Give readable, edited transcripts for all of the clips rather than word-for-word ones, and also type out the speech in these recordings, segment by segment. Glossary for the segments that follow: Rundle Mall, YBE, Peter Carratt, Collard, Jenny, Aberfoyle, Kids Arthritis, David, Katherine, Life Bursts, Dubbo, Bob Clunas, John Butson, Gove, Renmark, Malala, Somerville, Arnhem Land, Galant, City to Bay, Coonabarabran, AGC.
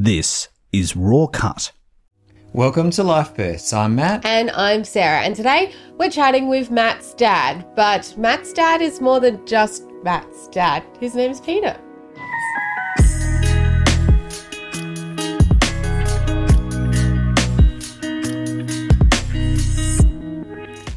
This is RawCut. Welcome to Life Bursts. I'm Matt. And I'm Sarah. And today we're chatting with Matt's dad. But Matt's dad is more than just Matt's dad. His name's Peter.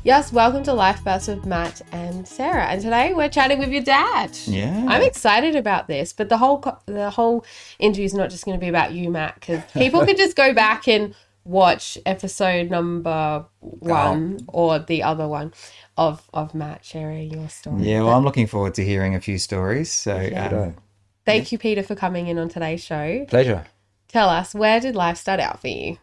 Yes, welcome to Life Bursts with Matt and Sarah. And today we're chatting with your dad. Yeah. I'm excited about this, but the whole interview is not just going to be about you, Matt, because people could just go back and watch episode number one or the other one of Matt sharing your story. Yeah, well, I'm looking forward to hearing a few stories. So yeah. Thank you, Peter, for coming in on today's show. Pleasure. Tell us, where did life start out for you?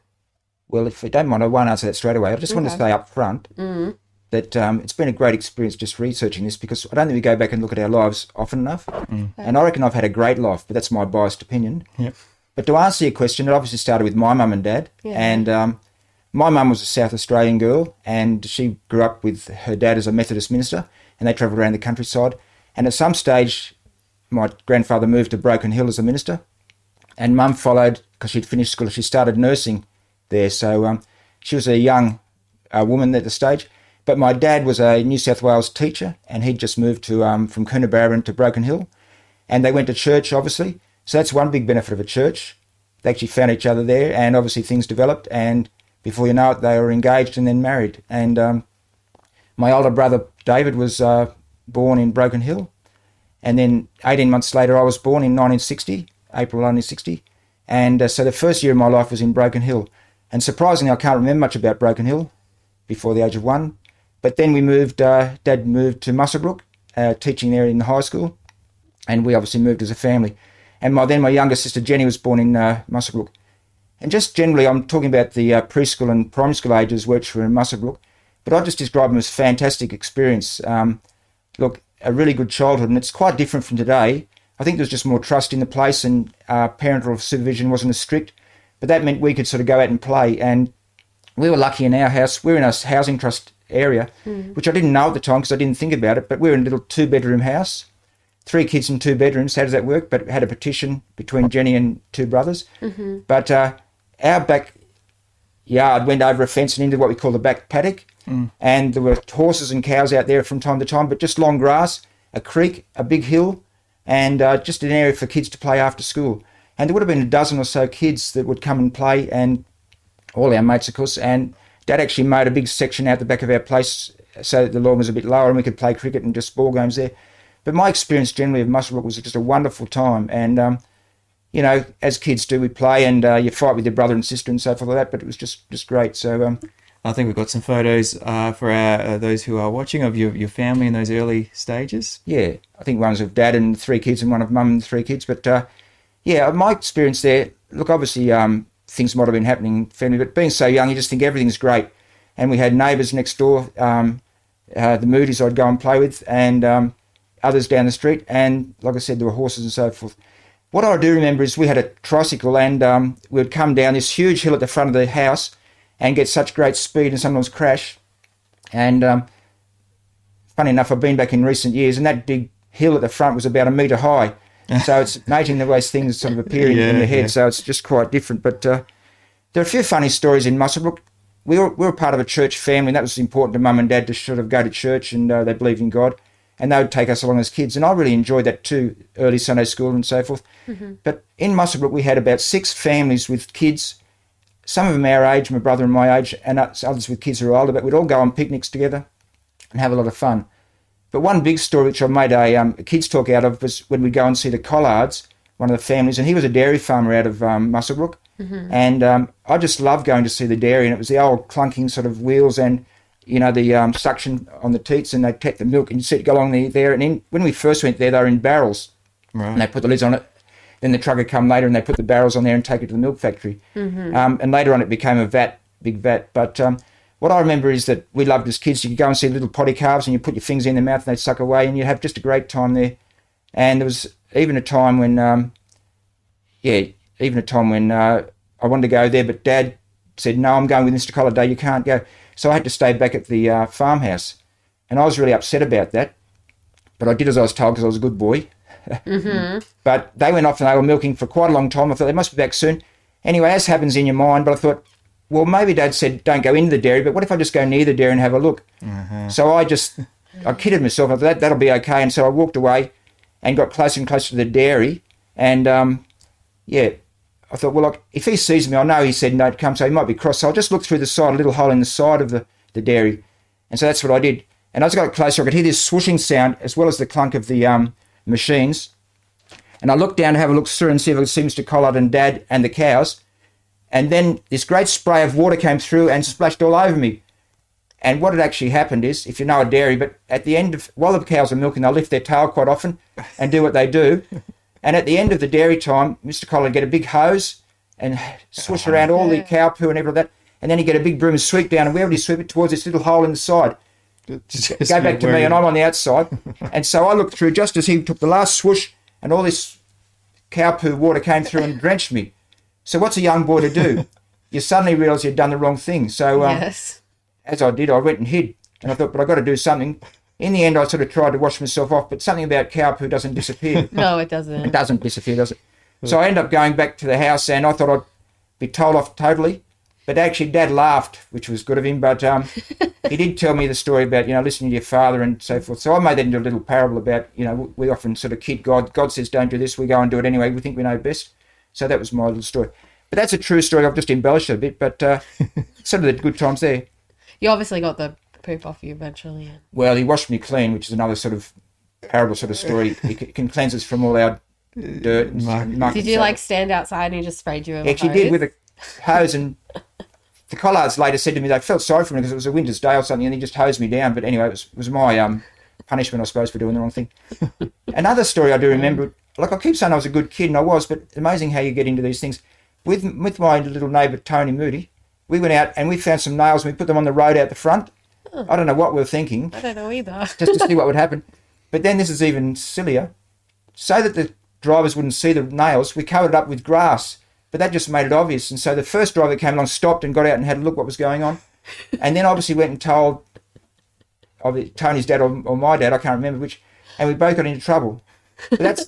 Well, if you don't mind, I won't answer that straight away. I just want to say up front that it's been a great experience just researching this, because I don't think we go back and look at our lives often enough. Mm. And I reckon I've had a great life, but that's my biased opinion. Yep. But to answer your question, it obviously started with my mum and dad. Yeah. And my mum was a South Australian girl, and she grew up with her dad as a Methodist minister, and they travelled around the countryside. And at some stage, my grandfather moved to Broken Hill as a minister, and mum followed because she'd finished school. She started nursing there. So she was a young woman at the stage. But my dad was a New South Wales teacher, and he'd just moved to from Coonabarabran to Broken Hill. And they went to church, obviously. So that's one big benefit of a church. They actually found each other there, and obviously things developed. And before you know it, they were engaged and then married. And my older brother, David, was born in Broken Hill. And then 18 months later, I was born in 1960, April 1960. And so the first year of my life was in Broken Hill. And surprisingly, I can't remember much about Broken Hill before the age of one. But then we moved, Dad moved to Muswellbrook, teaching there in the high school. And we obviously moved as a family. And my younger sister, Jenny, was born in Muswellbrook. And just generally, I'm talking about the preschool and primary school ages, which were in Muswellbrook. But I just describe them as fantastic experience. Look, a really good childhood. And it's quite different from today. I think there's just more trust in the place, and parental supervision wasn't as strict. But that meant we could sort of go out and play. And we were lucky in our house. We were in a housing trust area, which I didn't know at the time because I didn't think about it. But we were in a little two-bedroom house, 3 kids in 2 bedrooms. How does that work? But it had a partition between Jenny and 2 brothers. Mm-hmm. But our backyard went over a fence and into what we call the back paddock. Mm. And there were horses and cows out there from time to time, but just long grass, a creek, a big hill, and just an area for kids to play after school. And there would have been a dozen or so kids that would come and play, and all our mates, of course. And Dad actually made a big section out the back of our place so that the lawn was a bit lower and we could play cricket and just ball games there. But my experience generally of Muswellbrook was just a wonderful time. And, you know, as kids do, we play and you fight with your brother and sister and so forth like that, but it was just great. So I think we've got some photos for our, those who are watching of your family in those early stages. Yeah, I think one's of Dad and 3 kids and one of Mum and 3 kids, but... yeah, my experience there, look, obviously things might have been happening in family, but being so young, you just think everything's great. And we had neighbours next door, the Moody's I'd go and play with, and others down the street. And like I said, there were horses and so forth. What I do remember is we had a tricycle, and we would come down this huge hill at the front of the house and get such great speed and sometimes crash. And funny enough, I've been back in recent years, and that big hill at the front was about a metre high. So it's amazing the way things sort of appear in your head. Yeah. So it's just quite different. But there are a few funny stories in Muswellbrook. We were part of a church family, and that was important to Mum and Dad to sort of go to church, and they believed in God. And they would take us along as kids. And I really enjoyed that too, early Sunday school and so forth. Mm-hmm. But in Muswellbrook, we had about 6 families with kids, some of them our age, my brother and my age, and others with kids who are older. But we'd all go on picnics together and have a lot of fun. But one big story which I made a kids talk out of was when we'd go and see the Collards, one of the families, and he was a dairy farmer out of Muswellbrook. Mm-hmm. And I just loved going to see the dairy, and it was the old clunking sort of wheels and, you know, the suction on the teats, and they'd take the milk and you'd see it go along there. And when we first went there, they were in barrels, right, and they put the lids on it. Then the truck would come later and they put the barrels on there and take it to the milk factory. Mm-hmm. And later on it became a vat, big vat. But... what I remember is that we loved as kids, you could go and see little potty calves and you put your fingers in their mouth and they'd suck away and you'd have just a great time there. And there was even a time when, I wanted to go there, but Dad said, no, I'm going with Mr. Collard Day, you can't go. So I had to stay back at the farmhouse. And I was really upset about that, but I did as I was told because I was a good boy. Mm-hmm. But they went off and they were milking for quite a long time. I thought they must be back soon. Anyway, this happens in your mind, but I thought, well, maybe Dad said don't go into the dairy, but what if I just go near the dairy and have a look? Mm-hmm. So I kidded myself. I thought, that'll be okay. And so I walked away and got closer and closer to the dairy. And, I thought, well, look, if he sees me, I know he said no to come, so he might be cross. So I'll just look through the side, a little hole in the side of the dairy. And so that's what I did. And as I got closer, I could hear this swooshing sound as well as the clunk of the machines. And I looked down to have a look through and see if it seems to Collard and Dad and the cows. And then this great spray of water came through and splashed all over me. And what had actually happened is, if you know a dairy, but at the end of, while the cows are milking, they lift their tail quite often and do what they do. And at the end of the dairy time, Mr. Collard would get a big hose and swoosh around all the cow poo and everything like that. And then he'd get a big broom and sweep down. And where would he sweep it? Towards this little hole in the side. It go back to me, and I'm on the outside. And so I looked through just as he took the last swoosh, and all this cow poo water came through and drenched me. So what's a young boy to do? You suddenly realise you'd done the wrong thing. So as I did, I went and hid. And I thought, but I've got to do something. In the end, I sort of tried to wash myself off, but something about cow poo doesn't disappear. No, it doesn't. It doesn't disappear, does it? So I ended up going back to the house, and I thought I'd be told off totally. But actually, Dad laughed, which was good of him. But he did tell me the story about, listening to your father and so forth. So I made that into a little parable about, we often sort of kid God. God says, don't do this. We go and do it anyway. We think we know best. So that was my little story. But that's a true story. I've just embellished it a bit, but sort of the good times there. You obviously got the poop off you eventually. Yeah. Well, he washed me clean, which is another sort of parable sort of story. He can cleanse us from all our dirt. Did you stand outside and he just sprayed you with a hose? Actually, did with a hose, and the Collards later said to me they felt sorry for me because it was a winter's day or something, and he just hosed me down. But anyway, it was my punishment, I suppose, for doing the wrong thing. Another story I do remember. Like I keep saying I was a good kid, and I was, but amazing how you get into these things. With my little neighbour, Tony Moody, we went out and we found some nails and we put them on the road out the front. I don't know what we were thinking. I don't know either. Just to see what would happen. But then this is even sillier. So that the drivers wouldn't see the nails, we covered it up with grass. But that just made it obvious. And so the first driver that came along stopped and got out and had a look what was going on. And then obviously went and told Tony's dad or my dad, I can't remember which, and we both got into trouble. But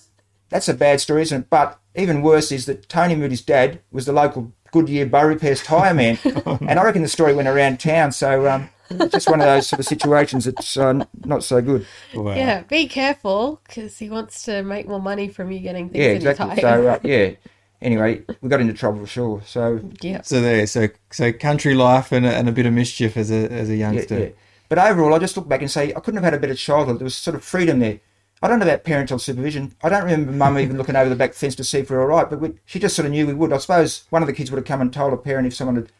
that's a bad story, isn't it? But even worse is that Tony Moody's dad was the local Goodyear bow repairs tyre man. And I reckon the story went around town. So it's just one of those sort of situations that's not so good. Wow. Yeah, be careful because he wants to make more money from you getting things in your tyre. So, anyway, we got into trouble for sure. So so country life and a bit of mischief as a youngster. Yeah. But overall, I just look back and say I couldn't have had a better childhood. There was sort of freedom there. I don't know about parental supervision. I don't remember Mum even looking over the back fence to see if we were all right, but she just sort of knew we would. I suppose one of the kids would have come and told a parent if someone had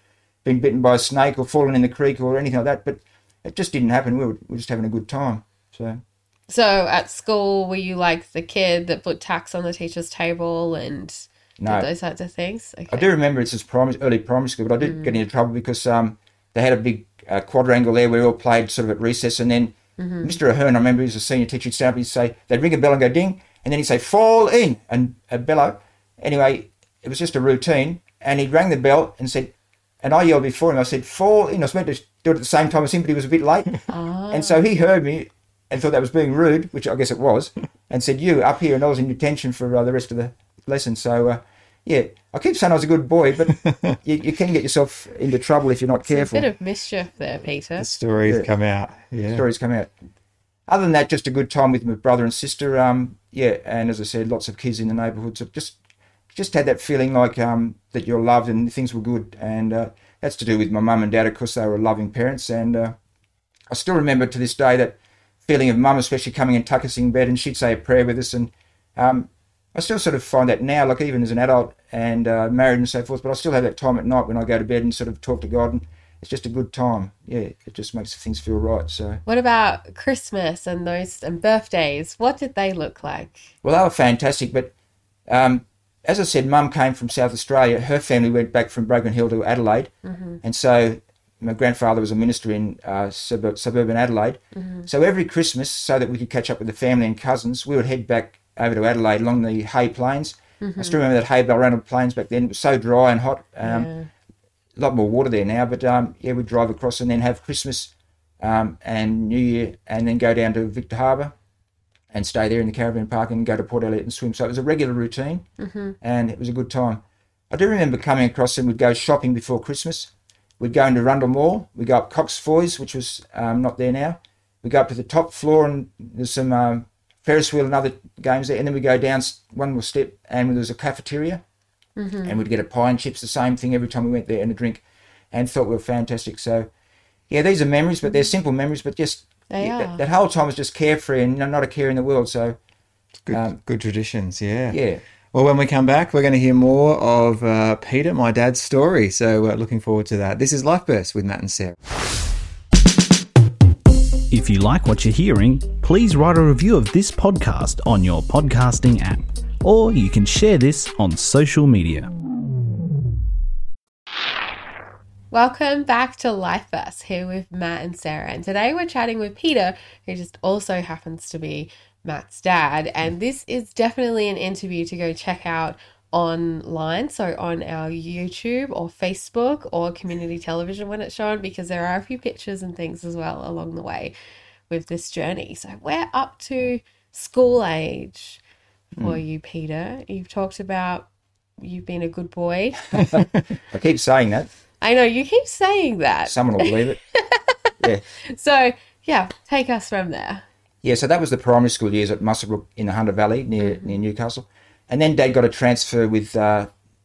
been bitten by a snake or fallen in the creek or anything like that, but it just didn't happen. We were just having a good time. So at school, were you like the kid that put tacks on the teacher's table and did those types of things? Okay. I do remember it's early primary school, but I did get into trouble because they had a big quadrangle there where we all played sort of at recess, and then Mr. O'Hearn, I remember he was a senior teacher, he'd stand up and he'd say, they'd ring a bell and go ding, and then he'd say, fall in, and a bellow. Anyway, it was just a routine, and he rang the bell and said, and I yelled before him, I said, fall in. I was meant to do it at the same time as him, but he was a bit late. And so he heard me and thought that was being rude, which I guess it was, and said, you, up here, and I was in detention for the rest of the lesson. So, I keep saying I was a good boy, but you can get yourself into trouble if you're not careful. A bit of mischief there, Peter. The stories come out. Yeah. Stories come out. Other than that, just a good time with my brother and sister. And as I said, lots of kids in the neighbourhood. So just had that feeling like that you're loved and things were good. And that's to do with my mum and dad, of course. They were loving parents. And I still remember to this day that feeling of Mum, especially coming and tuck us in bed, and she'd say a prayer with us. And I still sort of find that now, like even as an adult and married and so forth, but I still have that time at night when I go to bed and sort of talk to God, and it's just a good time. Yeah, it just makes things feel right. So, what about Christmas and those and birthdays? What did they look like? Well, they were fantastic, but as I said, Mum came from South Australia. Her family went back from Broken Hill to Adelaide, and so my grandfather was a minister in suburban Adelaide. So every Christmas, so that we could catch up with the family and cousins, we would head back over to Adelaide along the Hay Plains. I still remember that Hay Balranald Plains back then. It was so dry and hot. A lot more water there now, but we'd drive across and then have Christmas and New Year, and then go down to Victor Harbour and stay there in the caravan park and go to Port Elliot and swim. So it was a regular routine, and it was a good time. I do remember coming across them. We'd go shopping before Christmas. We'd go into Rundle Mall. We'd go up Cox Foy's, which was not there now. We'd go up to the top floor and there's some Ferris wheel and other games there. And then we'd go down one more step and there was a cafeteria. Mm-hmm. And we'd get a pie and chips, the same thing every time we went there, and a drink, and thought we were fantastic. So, yeah, these are memories, but they're simple memories, but just that whole time was just carefree and not a care in the world. So good traditions, yeah. Yeah. Well, when we come back, we're going to hear more of Peter, my dad's story. So looking forward to that. This is Life Bursts with Matt and Sarah. If you like what you're hearing, please write a review of this podcast on your podcasting app. Or you can share this on social media. Welcome back to Life Bursts, here with Matt and Sarah. And today we're chatting with Peter, who just also happens to be Matt's dad. And this is definitely an interview to go check out online, so on our YouTube or Facebook or community television when it's shown, because there are a few pictures and things as well along the way with this journey. So we're up to school age for you, Peter. You've talked about you've been a good boy. I keep saying that. I know, you keep saying that. Someone will believe it. Yeah. So, yeah, take us from there. Yeah, so that was the primary school years at Muswellbrook in the Hunter Valley near Newcastle. And then Dad got a transfer with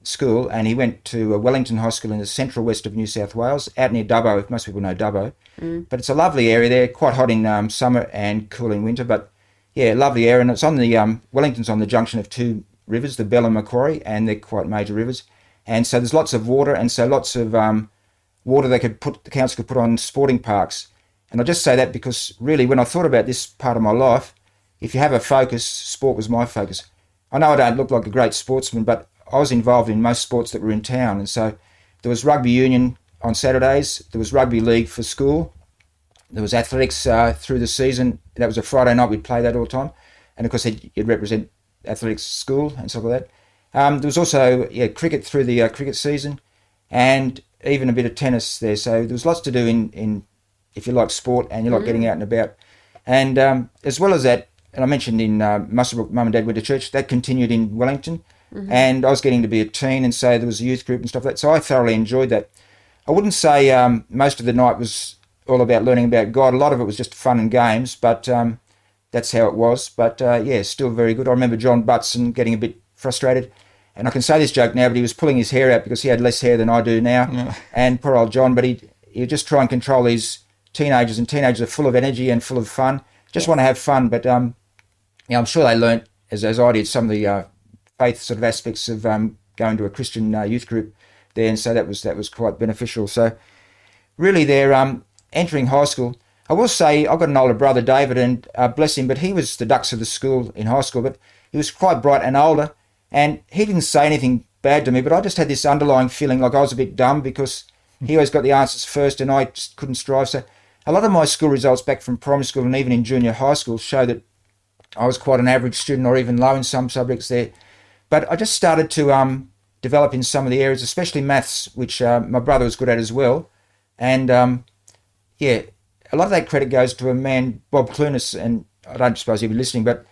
school, and he went to Wellington High School in the central west of New South Wales, out near Dubbo, if most people know Dubbo. Mm. But it's a lovely area there, quite hot in summer and cool in winter, but yeah, lovely area, and it's on the Wellington's on the junction of two rivers, the Bell and Macquarie, and they're quite major rivers. And so there's lots of water, and so lots of water the council could put on sporting parks. And I just say that because really, when I thought about this part of my life, if you have a focus, sport was my focus. I know I don't look like a great sportsman, but I was involved in most sports that were in town. And so there was rugby union on Saturdays, there was rugby league for school. There was athletics through the season. That was a Friday night. We'd play that all the time. And, of course, you'd represent athletics school and stuff like that. There was also cricket through the cricket season, and even a bit of tennis there. So there was lots to do in if you like sport and you like getting out and about. And as well as that, and I mentioned in Muswellbrook, Mum and Dad went to church. That continued in Wellington. Mm-hmm. And I was getting to be a teen, and so there was a youth group and stuff like that. So I thoroughly enjoyed that. I wouldn't say most of the night was all about learning about God. A lot of it was just fun and games, but that's how it was. But, yeah, still very good. I remember John Butson getting a bit frustrated. And I can say this joke now, but he was pulling his hair out because he had less hair than I do now. Yeah. And poor old John, but he'd just try and control these teenagers, and teenagers are full of energy and full of fun. Just want to have fun. But yeah, I'm sure they learnt, as I did, some of the faith sort of aspects of going to a Christian youth group there. And so that was quite beneficial. So really there... entering high school, I will say I've got an older brother, David, and bless him, but he was the ducks of the school in high school, but he was quite bright and older, and he didn't say anything bad to me, but I just had this underlying feeling like I was a bit dumb because he always got the answers first and I just couldn't strive. So a lot of my school results back from primary school and even in junior high school show that I was quite an average student or even low in some subjects there. But I just started to develop in some of the areas, especially maths, which my brother was good at as well. And... yeah, a lot of that credit goes to a man, Bob Clunas, and I don't suppose he'll be listening, but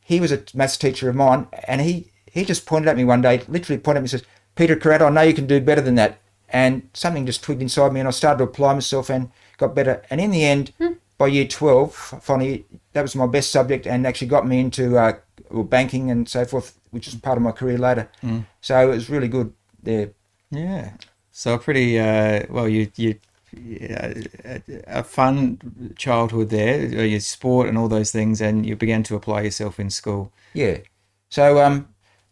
he was a maths teacher of mine, and he just pointed at me one day, literally pointed at me and says, "Peter Carratt, I know you can do better than that." And something just twigged inside me, and I started to apply myself and got better. And in the end, by year 12, finally, that was my best subject and actually got me into banking and so forth, which is part of my career later. Mm. So it was really good there. Yeah. So pretty, yeah, a fun childhood there, your sport and all those things, and you began to apply yourself in school. Yeah. So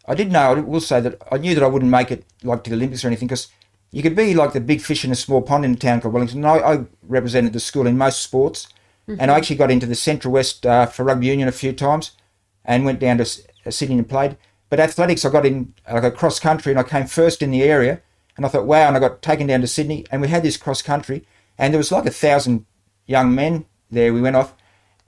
I did know, I will say that I knew that I wouldn't make it like to the Olympics or anything, because you could be like the big fish in a small pond in a town called Wellington. And I represented the school in most sports, and I actually got into the Central West for rugby union a few times and went down to Sydney and played. But athletics, I got in like a cross country and I came first in the area. And I thought, wow, and I got taken down to Sydney, and we had this cross-country, and there was like 1,000 young men there. We went off,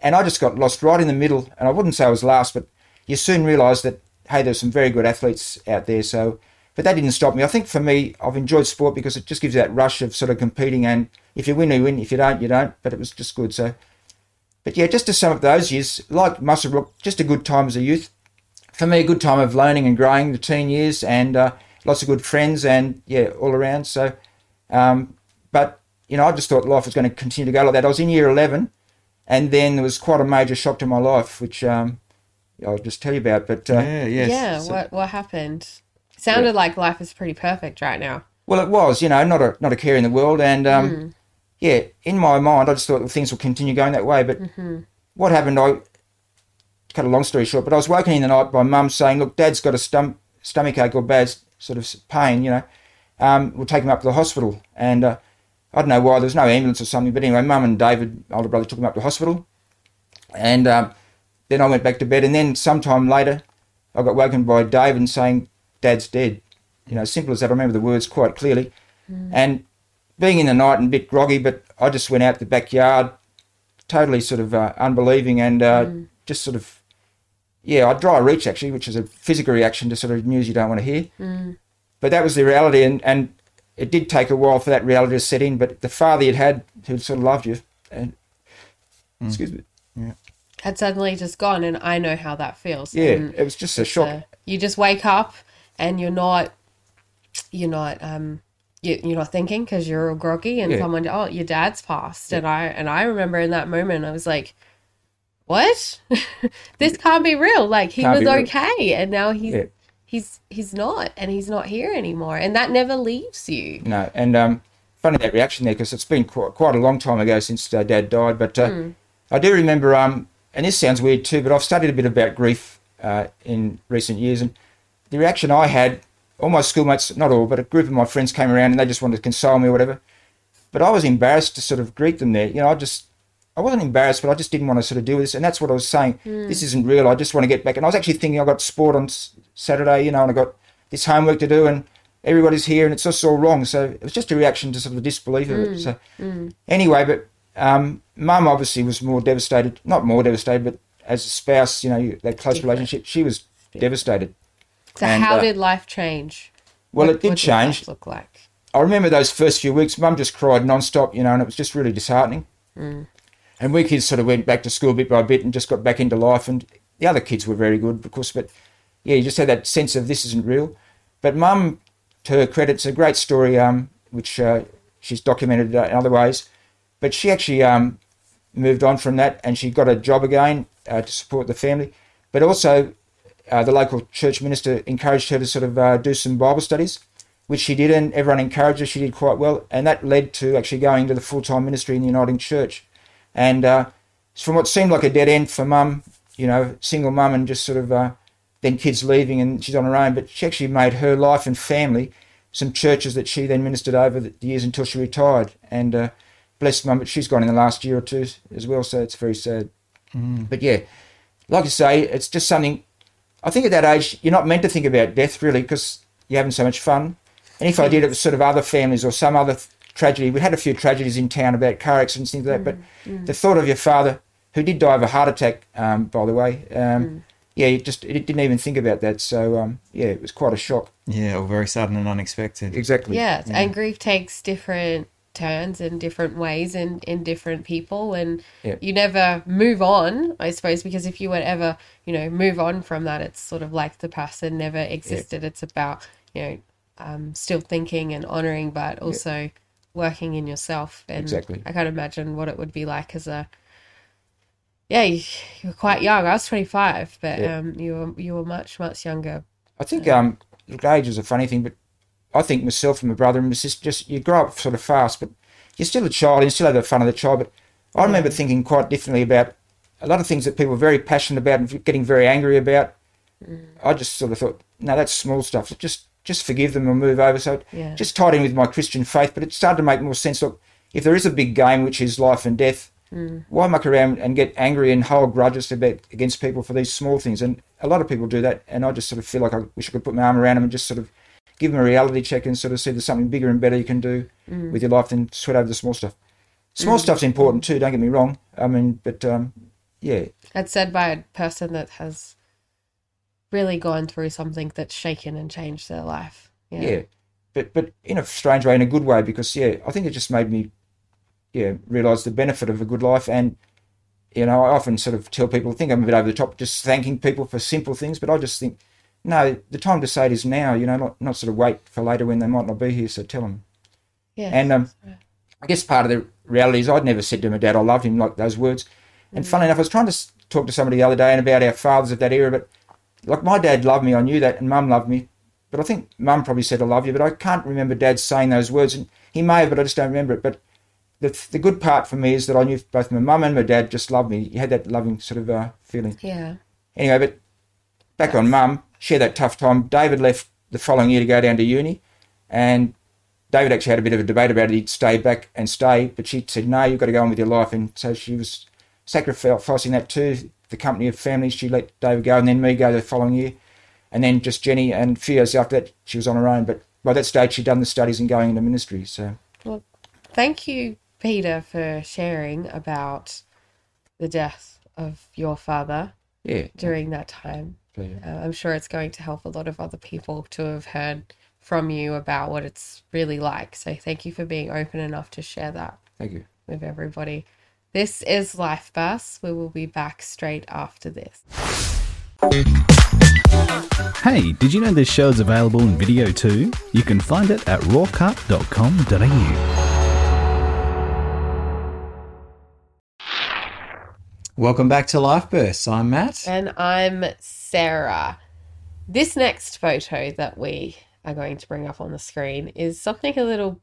and I just got lost right in the middle, and I wouldn't say I was last, but you soon realise that, hey, there's some very good athletes out there. So, but that didn't stop me. I think for me, I've enjoyed sport because it just gives you that rush of sort of competing, and if you win, you win. If you don't, you don't, but it was just good. So, but yeah, just to sum up those years, like Muswellbrook, just a good time as a youth. For me, a good time of learning and growing, the teen years, and lots of good friends, and yeah, all around. So, but you know, I just thought life was going to continue to go like that. I was in year 11, and then there was quite a major shock to my life, which I'll just tell you about. But so, what happened? It sounded like life is pretty perfect right now. Well, it was, you know, not a care in the world, and yeah, in my mind, I just thought things will continue going that way. But what happened? I cut a long story short, but I was woken in the night by Mum saying, "Look, Dad's got a stomach ache or bad sort of pain, you know. We'll take him up to the hospital." And I don't know why, there was no ambulance or something, but anyway, Mum and David, older brother, took him up to the hospital, and then I went back to bed. And then sometime later, I got woken by David saying, "Dad's dead." You know, simple as that. I remember the words quite clearly. And being in the night and a bit groggy, but I just went out the backyard, totally sort of unbelieving, and just sort of, yeah, I'd dry reach actually, which is a physical reaction to sort of news you don't want to hear. But that was the reality, and it did take a while for that reality to set in, but the father you'd had who sort of loved you, and excuse me, had suddenly just gone, and I know how that feels. Yeah, and it was just a shock. You just wake up and you're not thinking because you're all groggy, and someone, "Oh, your dad's passed," and I remember in that moment I was like, "What? This can't be real. Like, he was okay, and now he's not, and he's not here anymore," and that never leaves you. No, and funny that reaction there, because it's been quite a long time ago since Dad died, but I do remember. And this sounds weird too, but I've studied a bit about grief in recent years, and the reaction I had. All my schoolmates, not all, but a group of my friends came around and they just wanted to console me or whatever. But I was embarrassed to sort of greet them there. You know, I wasn't embarrassed, but I just didn't want to sort of deal with this. And that's what I was saying. This isn't real. I just want to get back. And I was actually thinking I got sport on Saturday, you know, and I got this homework to do and everybody's here and it's just all wrong. So it was just a reaction to sort of the disbelief of it. So anyway, but Mum obviously was more devastated, not more devastated, but as a spouse, you know, that close relationship, she was devastated. So and, how did life change? Well, it did change. What did life look like? I remember those first few weeks, Mum just cried non-stop, you know, and it was just really disheartening. And we kids sort of went back to school bit by bit and just got back into life, and the other kids were very good, of course, but, yeah, you just had that sense of this isn't real. But Mum, to her credit, it's a great story, which she's documented in other ways, but she actually moved on from that and she got a job again to support the family, but also... the local church minister encouraged her to sort of do some Bible studies, which she did, and everyone encouraged her. She did quite well, and that led to actually going to the full-time ministry in the Uniting Church. And from what seemed like a dead end for Mum, you know, single mum and just sort of then kids leaving and she's on her own, but she actually made her life and family some churches that she then ministered over the years until she retired. And bless Mum, but she's gone in the last year or two as well, so it's very sad. But, yeah, like I say, it's just something... I think at that age, you're not meant to think about death, really, because you're having so much fun. And if I did, it was sort of other families or some other tragedy. We had a few tragedies in town about car accidents, things like that. But the thought of your father, who did die of a heart attack, by the way, yeah, it didn't even think about that. So, yeah, it was quite a shock. Yeah, all very sudden and unexpected. Exactly. Yes, yeah. And grief takes different turns in different ways and in different people, and you never move on, I suppose, because if you would ever, you know, move on from that, it's sort of like the person never existed. It's about, you know, still thinking and honouring, but also working in yourself. And exactly, I can't imagine what it would be like as a you were quite young. I was 25, but you were much younger. I think look, age is a funny thing, but I think myself and my brother and my sister, just you grow up sort of fast, but you're still a child and you still have the fun of the child. But I remember thinking quite differently about a lot of things that people were very passionate about and getting very angry about. I just sort of thought, no, that's small stuff. Just forgive them and move over. So it just tied in with my Christian faith, but it started to make more sense. Look, if there is a big game, which is life and death, why muck around and get angry and hold grudges against people for these small things? And a lot of people do that, and I just sort of feel like I wish I could put my arm around them and just sort of give them a reality check and sort of see there's something bigger and better you can do with your life than sweat over the small stuff. Small stuff's important too, don't get me wrong. I mean, but, yeah. That's said by a person that has really gone through something that's shaken and changed their life. Yeah. But in a strange way, in a good way, because, I think it just made me, realise the benefit of a good life. And, you know, I often sort of tell people, I think I'm a bit over the top, just thanking people for simple things, but I just think, no, the time to say it is now, you know, not sort of wait for later when they might not be here, so tell them. Yeah. And I guess part of the reality is I'd never said to my dad I loved him, like those words. And mm-hmm. funnily enough, I was trying to talk to somebody the other day and about our fathers of that era, but like my dad loved me, I knew that, and Mum loved me. But I think Mum probably said I love you, but I can't remember Dad saying those words. And he may have, but I just don't remember it. But the good part for me is that I knew both my mum and my dad just loved me. You had that loving sort of feeling. Yeah. Anyway, but back on Mum, she had that tough time. David left the following year to go down to uni, and David actually had a bit of a debate about it. He'd stay back and stay, but she said, no, you've got to go on with your life. And so she was sacrificing that too, the company of families. She let David go and then me go the following year. And then just Jenny, and a few years after that, she was on her own. But by that stage, she'd done the studies and going into ministry. So, well, thank you, Peter, for sharing about the death of your father during that time. Yeah. I'm sure it's going to help a lot of other people to have heard from you about what it's really like. So thank you for being open enough to share that. Thank you. With everybody. This is Life Bursts. We will be back straight after this. Hey, did you know this show is available in video too? You can find it at rawcut.com.au. Welcome back to Life Bursts. I'm Matt. And I'm Sarah. This next photo that we are going to bring up on the screen is something a little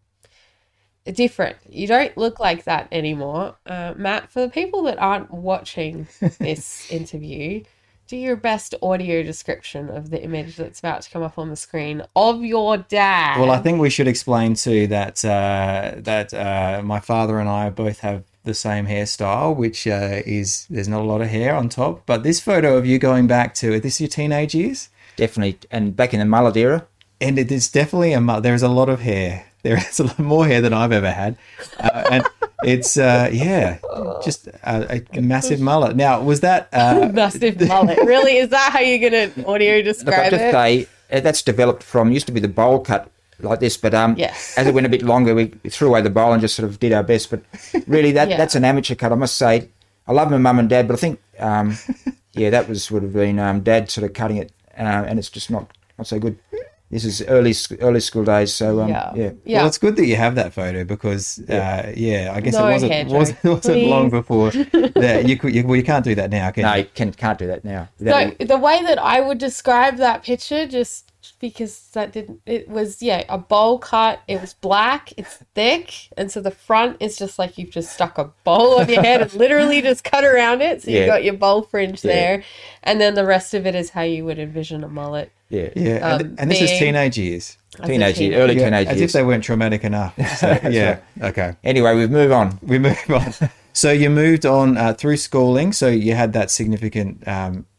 different. You don't look like that anymore. Matt, for the people that aren't watching this interview, do your best audio description of the image that's about to come up on the screen of your dad. Well, I think we should explain too that my father and I both have the same hairstyle, which is, there's not a lot of hair on top. But this photo of you going back to, is this your teenage years? Definitely, and back in the mullet era. And it is definitely there is a lot of hair. There is a lot more hair than I've ever had. And it's, just a massive mullet. Now, was that... massive mullet. Really? Is that how you're going to audio describe it? Say, that's developed from, used to be the bowl cut like this, but yes. As it went a bit longer, we threw away the bowl and just sort of did our best. But really, that's an amateur cut. I must say, I love my mum and dad, but I think, that would have been dad sort of cutting it, and it's just not so good. This is early school days, so yeah. Well, it's good that you have that photo because, I guess it wasn't long before that you can't do that now, can you? No, can't do that now. So the way that I would describe that picture, just because it was a bowl cut. It was black. It's thick, and so the front is just like you've just stuck a bowl on your head and literally just cut around it. So you've got your bowl fringe there, and then the rest of it is how you would envision a mullet. Yeah, yeah, and this is teenage years. Early teenage years. As if they weren't traumatic enough. So, right. Okay. Anyway, we move on. So you moved on through schooling, so you had that significant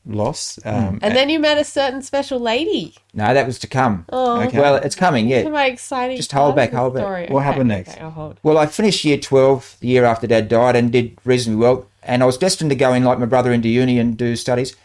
loss. And then you met a certain special lady. No, that was to come. Oh, okay. Well, it's coming, yeah. That's my exciting Just hold back. Story. What happened next? Okay, I'll hold. Well, I finished year 12, the year after Dad died, and did reasonably well. And I was destined to go in like my brother into uni and do studies.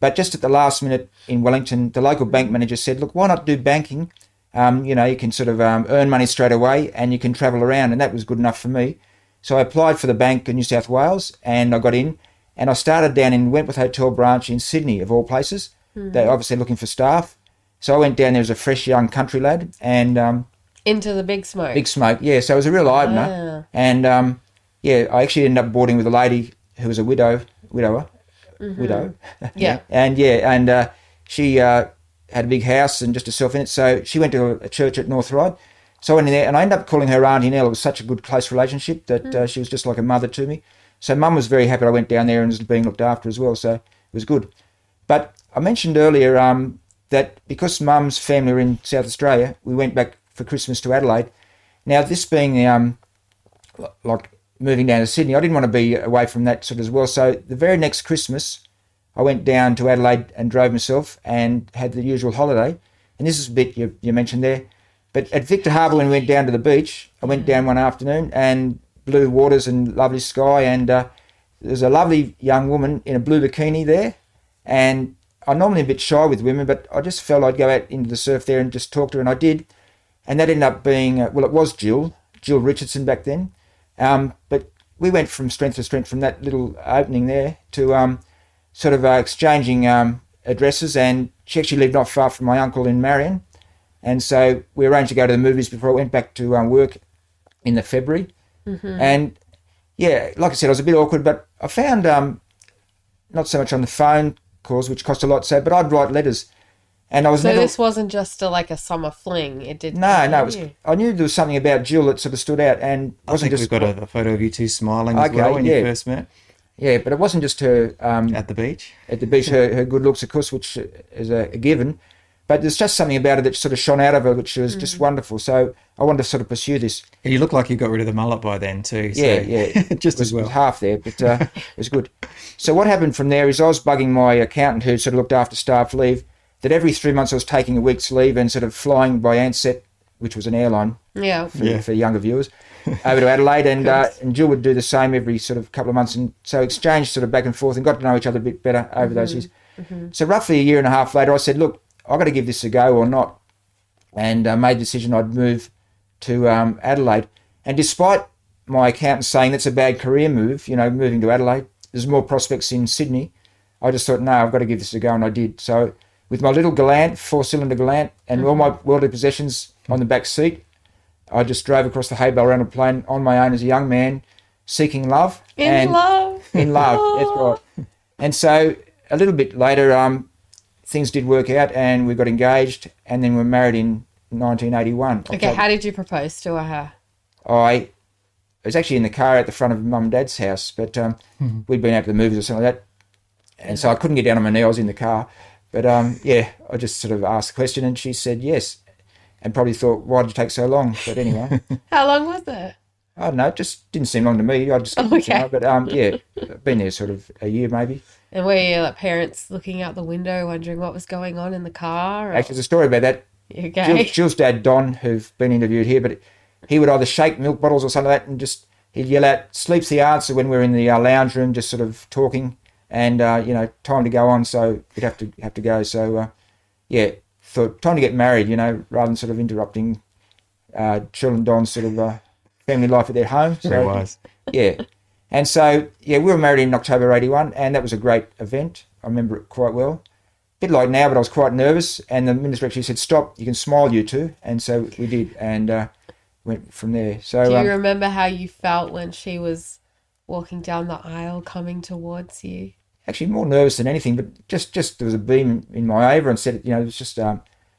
But just at the last minute in Wellington, the local bank manager said, look, why not do banking? You can sort of earn money straight away and you can travel around. And that was good enough for me. So I applied for the bank in New South Wales and I got in. And I started down in Wentworth Hotel branch in Sydney, of all places. Mm-hmm. They're obviously looking for staff. So I went down there as a fresh young country lad. And into the big smoke. Big smoke, yeah. So it was a real eye-opener. Ah. And, I actually ended up boarding with a lady who was a widower. Mm-hmm. Widow. Yeah. And she had a big house and just herself in it. So she went to a church at North Ryde. So I went in there and I ended up calling her Auntie Nell. It was such a good, close relationship that she was just like a mother to me. So Mum was very happy I went down there and was being looked after as well. So it was good. But I mentioned earlier that because Mum's family were in South Australia, we went back for Christmas to Adelaide. Now, this being moving down to Sydney, I didn't want to be away from that sort of as well. So the very next Christmas, I went down to Adelaide and drove myself and had the usual holiday. And this is a bit you mentioned there. But at Victor Harbour, when we went down to the beach, I went down one afternoon and blue waters and lovely sky. And there's a lovely young woman in a blue bikini there. And I'm normally a bit shy with women, but I just felt I'd go out into the surf there and just talk to her. And I did. And that ended up being, it was Jill Richardson back then. But we went from strength to strength from that little opening there to exchanging addresses, and she actually lived not far from my uncle in Marion. And so we arranged to go to the movies before I went back to work in the February. Mm-hmm. And, yeah, like I said, I was a bit awkward, but I found not so much on the phone calls, which cost a lot, but I'd write letters. And I was this wasn't just a summer fling. It didn't. No. It was, I knew there was something about Jill that sort of stood out, and we've got a photo of you two smiling as well when you first met. Yeah, but it wasn't just her at the beach. At the beach, her good looks, of course, which is a given, but there's just something about her that sort of shone out of her, which was just wonderful. So I wanted to sort of pursue this. And you look like you got rid of the mullet by then too. So. Yeah, just as well. It was half there, but it was good. So what happened from there is I was bugging my accountant, who sort of looked after staff leave, that every 3 months I was taking a week's leave and sort of flying by Ansett, which was an airline for younger viewers, over to Adelaide. And Jill would do the same every sort of couple of months. And so exchanged sort of back and forth and got to know each other a bit better over those years. Mm-hmm. So roughly a year and a half later, I said, look, I've got to give this a go or not. And I made the decision I'd move to Adelaide. And despite my accountant saying that's a bad career move, moving to Adelaide, there's more prospects in Sydney, I just thought, no, I've got to give this a go. And I did. So with my little Galant, 4-cylinder Galant, and all my worldly possessions on the back seat, I just drove across the hay bale around a plain on my own as a young man, seeking love. In love, that's right. And so a little bit later, things did work out, and we got engaged, and then we were married in 1981. Okay, how did you propose to her? I was actually in the car at the front of Mum and Dad's house, but we'd been out to the movies or something like that, and so I couldn't get down on my knee. I was in the car. But, I just sort of asked the question and she said yes, and probably thought, why did it take so long? But anyway. How long was it? I don't know. It just didn't seem long to me. I just But, I've been there sort of a year maybe. And were your parents looking out the window wondering what was going on in the car? Or? Actually, there's a story about that. Okay. Jill's dad, Don, who've been interviewed here, but he would either shake milk bottles or something like that and just he'd yell out, sleep's the answer, when we're in the lounge room just sort of talking. And, time to go on, so we'd have to go. So, thought time to get married, rather than sort of interrupting Jill and Don's sort of family life at their home. So, very wise. Yeah. And so, we were married in October 81, and that was a great event. I remember it quite well. A bit like now, but I was quite nervous. And the minister actually said, stop, you can smile, you two. And so we did and went from there. So, do you remember how you felt when she was walking down the aisle coming towards you? Actually, more nervous than anything, but just there was a beam in my avour and said, it was just,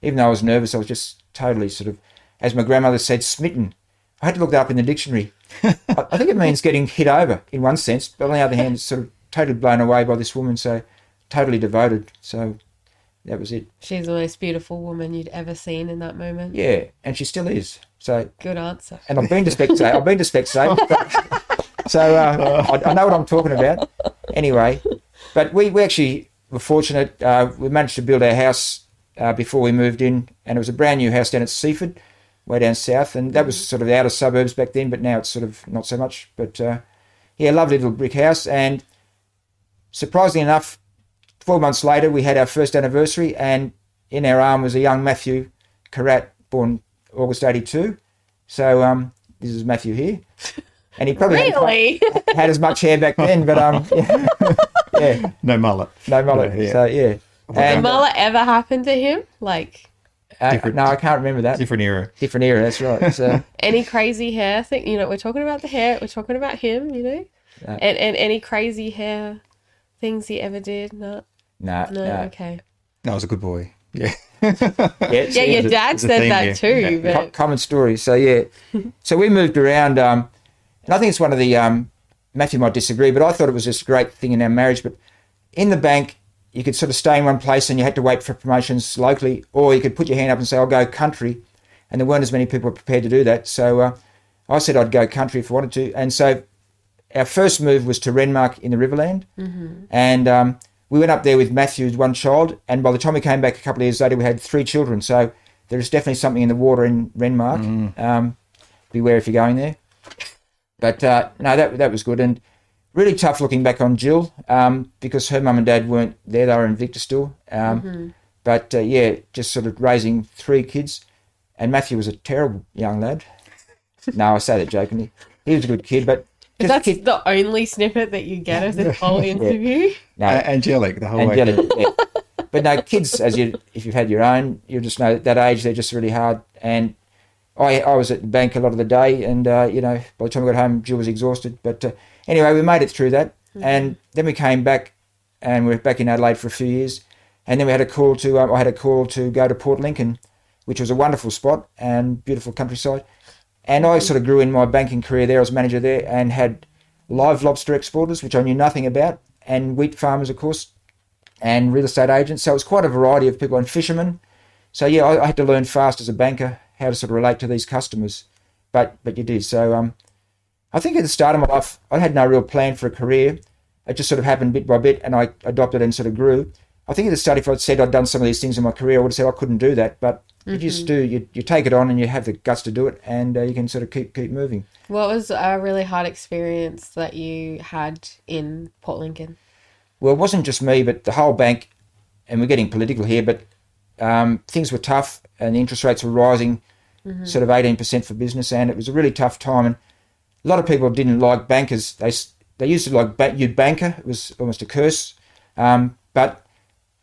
even though I was nervous, I was just totally sort of, as my grandmother said, smitten. I had to look that up in the dictionary. I think it means getting hit over in one sense, but on the other hand, it's sort of totally blown away by this woman, so totally devoted. So that was it. She's the most beautiful woman you'd ever seen in that moment. Yeah, and she still is. So good answer. And I've been to Spectate. So I know what I'm talking about. Anyway, but we actually were fortunate. We managed to build our house before we moved in, and it was a brand new house down at Seaford, way down south, and that was sort of the outer suburbs back then, but now it's sort of not so much. But, lovely little brick house, and surprisingly enough, 12 months later we had our first anniversary, and in our arm was a young Matthew Carratt, born August 82. So this is Matthew here. And he probably had as much hair back then, but no mullet. Yeah. So did mullet ever happen to him? No, I can't remember that. Different era. That's right. So any crazy hair thing? We're talking about the hair. We're talking about him. No. And any crazy hair things he ever did? No. Okay. No, I was a good boy. Yeah. Your dad said that too. Yeah. But common story. So so we moved around. And I think it's one of the, Matthew might disagree, but I thought it was just a great thing in our marriage. But in the bank, you could sort of stay in one place and you had to wait for promotions locally, or you could put your hand up and say, I'll go country. And there weren't as many people prepared to do that. So I said I'd go country if I wanted to. And so our first move was to Renmark in the Riverland. Mm-hmm. And we went up there with Matthew's one child. And by the time we came back a couple of years later, we had 3 children. So there is definitely something in the water in Renmark. Mm. Beware if you're going there. But, no, that was good, and really tough looking back on Jill because her mum and dad weren't there. They were in Victor still. But, just sort of raising 3 kids. And Matthew was a terrible young lad. No, I say that jokingly. He was a good kid, but... That's the only snippet that you get of this whole interview? No. Angelic, the whole way. Yeah. But no, kids, if you've had your own, you'll just know at that age they're just really hard. And I was at the bank a lot of the day, and by the time I got home, Jill was exhausted. But anyway, we made it through that, and then we came back, and we were back in Adelaide for a few years, and then we had a call to I had a call to go to Port Lincoln, which was a wonderful spot and beautiful countryside, and I sort of grew in my banking career there. I was manager there and had live lobster exporters, which I knew nothing about, and wheat farmers, of course, and real estate agents. So it was quite a variety of people, and fishermen. So yeah, I had to learn fast as a banker how to sort of relate to these customers, but you do. So I think at the start of my life, I had no real plan for a career. It just sort of happened bit by bit, and I adopted and sort of grew. I think at the start, if I'd said I'd done some of these things in my career, I would have said I couldn't do that. But you just do. You take it on, and you have the guts to do it, and you can sort of keep moving. What was a really hard experience that you had in Port Lincoln? Well, it wasn't just me, but the whole bank, and we're getting political here, but things were tough, and the interest rates were rising, sort of 18% for business, and it was a really tough time. And a lot of people didn't like bankers. They used to like you banker. It was almost a curse. But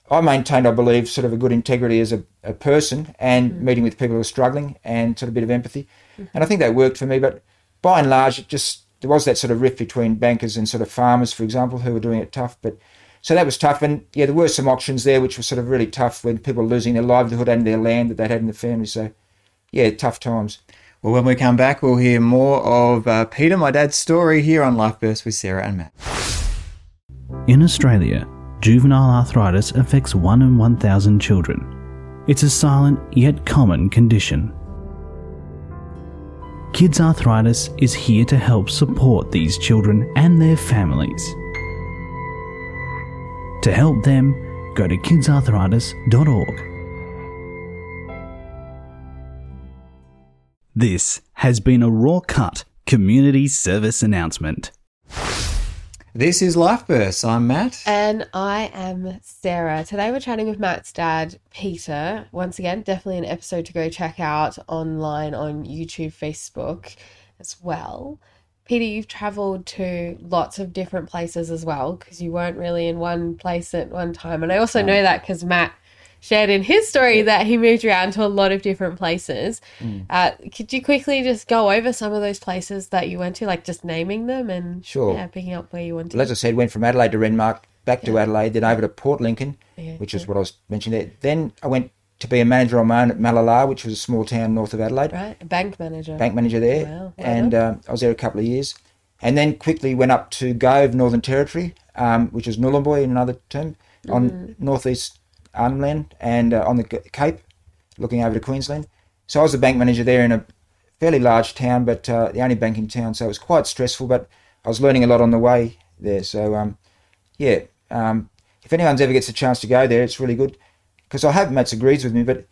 I maintained, I believe, sort of a good integrity as a person, and meeting with people who were struggling, and sort of a bit of empathy. And I think that worked for me. But by and large, it just there was that sort of rift between bankers and sort of farmers, for example, who were doing it tough. But so that was tough. And yeah, there were some auctions there which were sort of really tough, when people were losing their livelihood and their land that they had in the family. So yeah, tough times. Well, when we come back, we'll hear more of Peter, my dad's story, here on Life Bursts with Sarah and Matt. In Australia, juvenile arthritis affects 1 in 1,000 children. It's a silent yet common condition. Kids Arthritis is here to help support these children and their families. To help them, go to kidsarthritis.org. This has been a RawCut community service announcement. This is Life Bursts. I'm Matt. And I am Sarah. Today we're chatting with Matt's dad, Peter. Once again, definitely an episode to go check out online on YouTube, Facebook as well. Peter, you've travelled to lots of different places as well, because you weren't really in one place at one time. And I also know that because Matt shared in his story that he moved around to a lot of different places. Could you quickly just go over some of those places that you went to, like just naming them and picking up where you wanted to? Well, as I said, went from Adelaide to Renmark, back to Adelaide, then over to Port Lincoln, which is what I was mentioning there. Then I went to be a manager on my own at Malala, which was a small town north of Adelaide. Right, a bank manager. Bank manager there. Wow. And I was there a couple of years. And then quickly went up to Gove, Northern Territory, which is Nullumboy in another term, on northeast Arnhem Land, and on the Cape, looking over to Queensland. So I was the bank manager there in a fairly large town, but the only bank in town, so it was quite stressful, but I was learning a lot on the way there. So, if anyone ever gets a chance to go there, it's really good, because I hope Matt agrees with me, but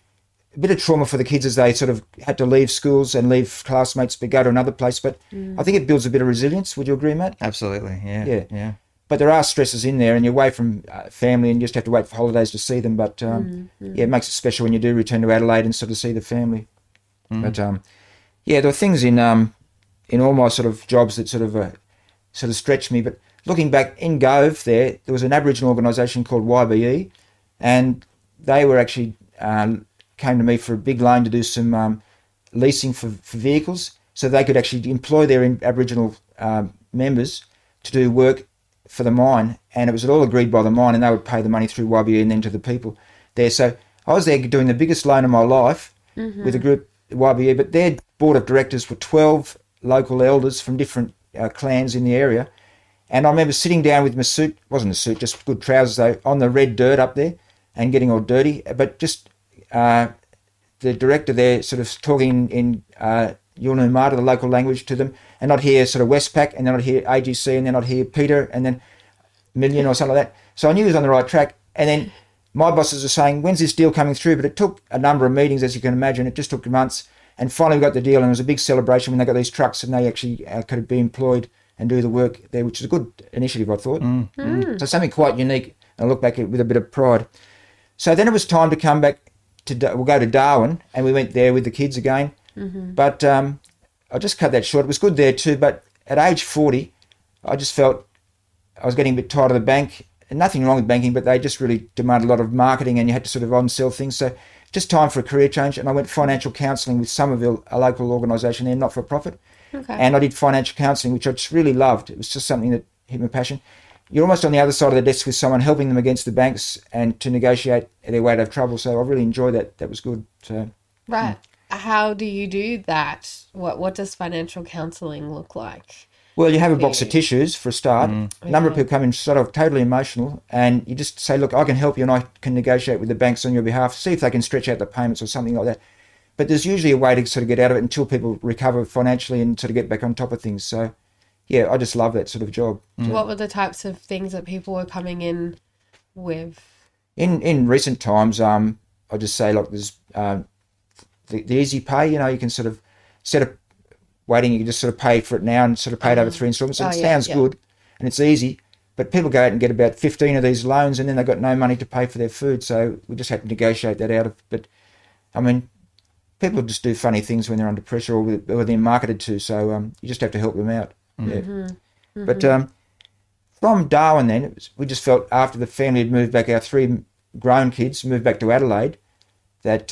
a bit of trauma for the kids as they sort of had to leave schools and leave classmates but go to another place, but I think it builds a bit of resilience. Would you agree, Matt? Absolutely, yeah. But there are stresses in there, and you're away from family, and you just have to wait for holidays to see them. But it makes it special when you do return to Adelaide and sort of see the family. But there were things in all my sort of jobs that sort of stretched me. But looking back in Gove, there was an Aboriginal organisation called YBE, and they were actually came to me for a big loan to do some leasing for vehicles, so they could actually employ their Aboriginal members to do work for the mine, and it was all agreed by the mine, and they would pay the money through YBE and then to the people there. So I was there doing the biggest loan of my life with a group, YBE, but their board of directors were 12 local elders from different clans in the area, and I remember sitting down with my suit, wasn't a suit, just good trousers though, on the red dirt up there and getting all dirty, but just the director there sort of talking in Yulnumata, the local language, to them, and I'd hear sort of Westpac, and then I'd hear AGC, and then I'd hear Peter, and then Million or something like that. So I knew he was on the right track. And then my bosses were saying, when's this deal coming through? But it took a number of meetings, as you can imagine. It just took months. And finally we got the deal, and it was a big celebration when they got these trucks and they actually could be employed and do the work there, which is a good initiative, I thought. So something quite unique. I look back with a bit of pride. So then it was time to come back to, we'll go to Darwin, and we went there with the kids again. But I just cut that short. It was good there too, but at age 40, I just felt I was getting a bit tired of the bank nothing wrong with banking, but they just really demanded a lot of marketing and you had to sort of on-sell things. So just time for a career change. And I went financial counselling with Somerville, a local organisation there, not-for-profit. Okay. And I did financial counselling, which I just really loved. It was just something that hit my passion. You're almost on the other side of the desk with someone, helping them against the banks and to negotiate their way out of trouble. So I really enjoyed that. That was good. So, right. Yeah. How do you do that? What does financial counselling look like? Well, you have a box of tissues for a start. A number of people come in sort of totally emotional, and you just say, look, I can help you and I can negotiate with the banks on your behalf, see if they can stretch out the payments or something like that. But there's usually a way to sort of get out of it until people recover financially and sort of get back on top of things. So, yeah, I just love that sort of job. Mm. What were the types of things that people were coming in with? In recent times, I just say, look, there's the easy pay, you know, you can sort of set up waiting, you can just sort of pay for it now and sort of pay it over 3 installments. So it sounds good and it's easy, but people go out and get about 15 of these loans and then they've got no money to pay for their food. So we just had to negotiate that out of, but I mean, people just do funny things when they're under pressure or they're marketed to. So you just have to help them out. Mm-hmm. Yeah. Mm-hmm. But from Darwin then, we just felt after the family had moved back, our 3 grown kids moved back to Adelaide, that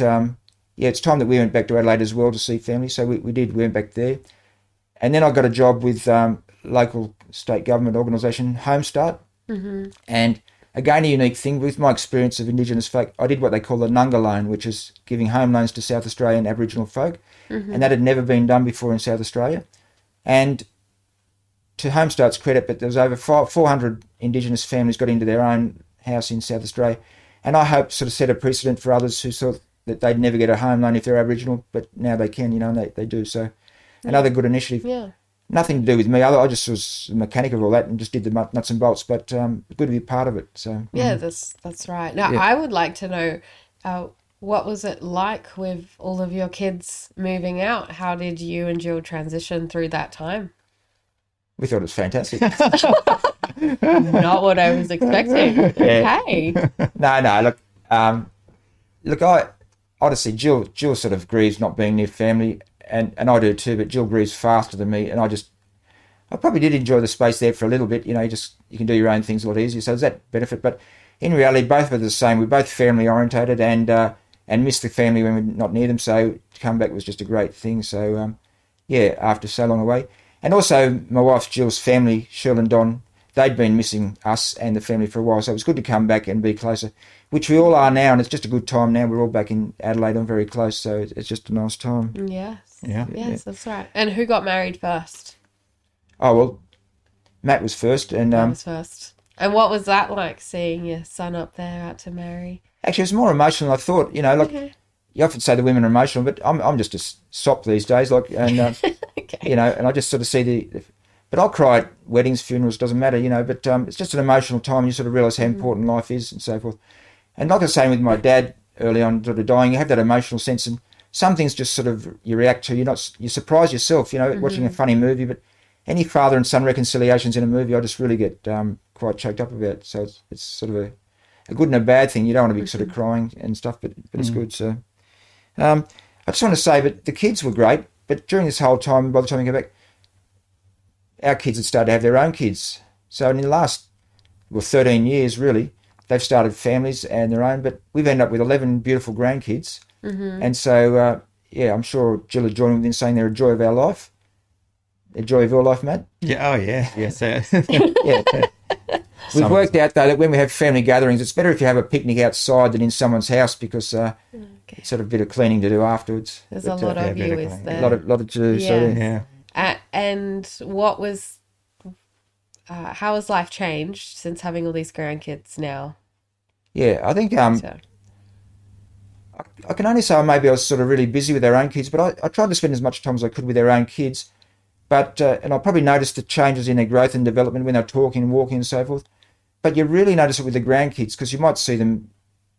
it's time that we went back to Adelaide as well to see family. So we did. We went back there. And then I got a job with local state government organisation, HomeStart. Mm-hmm. And again, a unique thing with my experience of Indigenous folk, I did what they call the Nunga Loan, which is giving home loans to South Australian Aboriginal folk. Mm-hmm. And that had never been done before in South Australia. And to HomeStart's credit, but there was over 400 Indigenous families got into their own house in South Australia. And I hope sort of set a precedent for others who thought that they'd never get a home loan if they're Aboriginal, but now they can, you know, and they do. So another good initiative. Yeah. Nothing to do with me. I just was a mechanic of all that and just did the nuts and bolts, but good to be part of it. So yeah, that's right. Now, I would like to know what was it like with all of your kids moving out? How did you and Jill transition through that time? We thought it was fantastic. Not what I was expecting. Yeah. Okay. No, look, I honestly, Jill sort of grieves not being near family, and I do too, but Jill grieves faster than me, and I probably did enjoy the space there for a little bit. You know, you can do your own things a lot easier, so there's that benefit. But in reality, both of us are the same. We're both family orientated and miss the family when we're not near them, so to come back was just a great thing. So, after so long away. And also my wife Jill's family, Cheryl and Don, they'd been missing us and the family for a while, so it was good to come back and be closer, which we all are now, and it's just a good time now. We're all back in Adelaide and very close, so it's just a nice time. Yes. Yeah. Yes, that's right. And who got married first? Oh, well, Matt was first. And what was that like, seeing your son up there out to marry? Actually, it was more emotional than I thought. You know, like, you often say the women are emotional, but I'm just a sop these days, like, and, you know, and I just sort of see the but I'll cry at weddings, funerals, doesn't matter, you know, but it's just an emotional time. You sort of realise how important life is and so forth. And like I was saying with my dad early on, sort of dying, you have that emotional sense, and some things just sort of you react to. You surprise yourself, you know, watching a funny movie, but any father and son reconciliations in a movie I just really get quite choked up about. So it's sort of a good and a bad thing. You don't want to be sort of crying and stuff, but it's good. So I just want to say, but the kids were great, but during this whole time, by the time we came back, our kids had started to have their own kids. So in the last, 13 years really, they've started families and their own, but we've ended up with 11 beautiful grandkids. Mm-hmm. And so, I'm sure Jill would join in saying they're a joy of our life. A joy of your life, Matt? Yeah, oh yeah. We've worked out, though, that when we have family gatherings, it's better if you have a picnic outside than in someone's house because it's sort of a bit of cleaning to do afterwards. There's a lot of you, is there? A lot of to do, so yeah. And what was, how has life changed since having all these grandkids now? Yeah, I think I can only say maybe I was sort of really busy with their own kids, but I tried to spend as much time as I could with their own kids. But and I probably noticed the changes in their growth and development when they're talking and walking and so forth. But you really notice it with the grandkids because you might see them,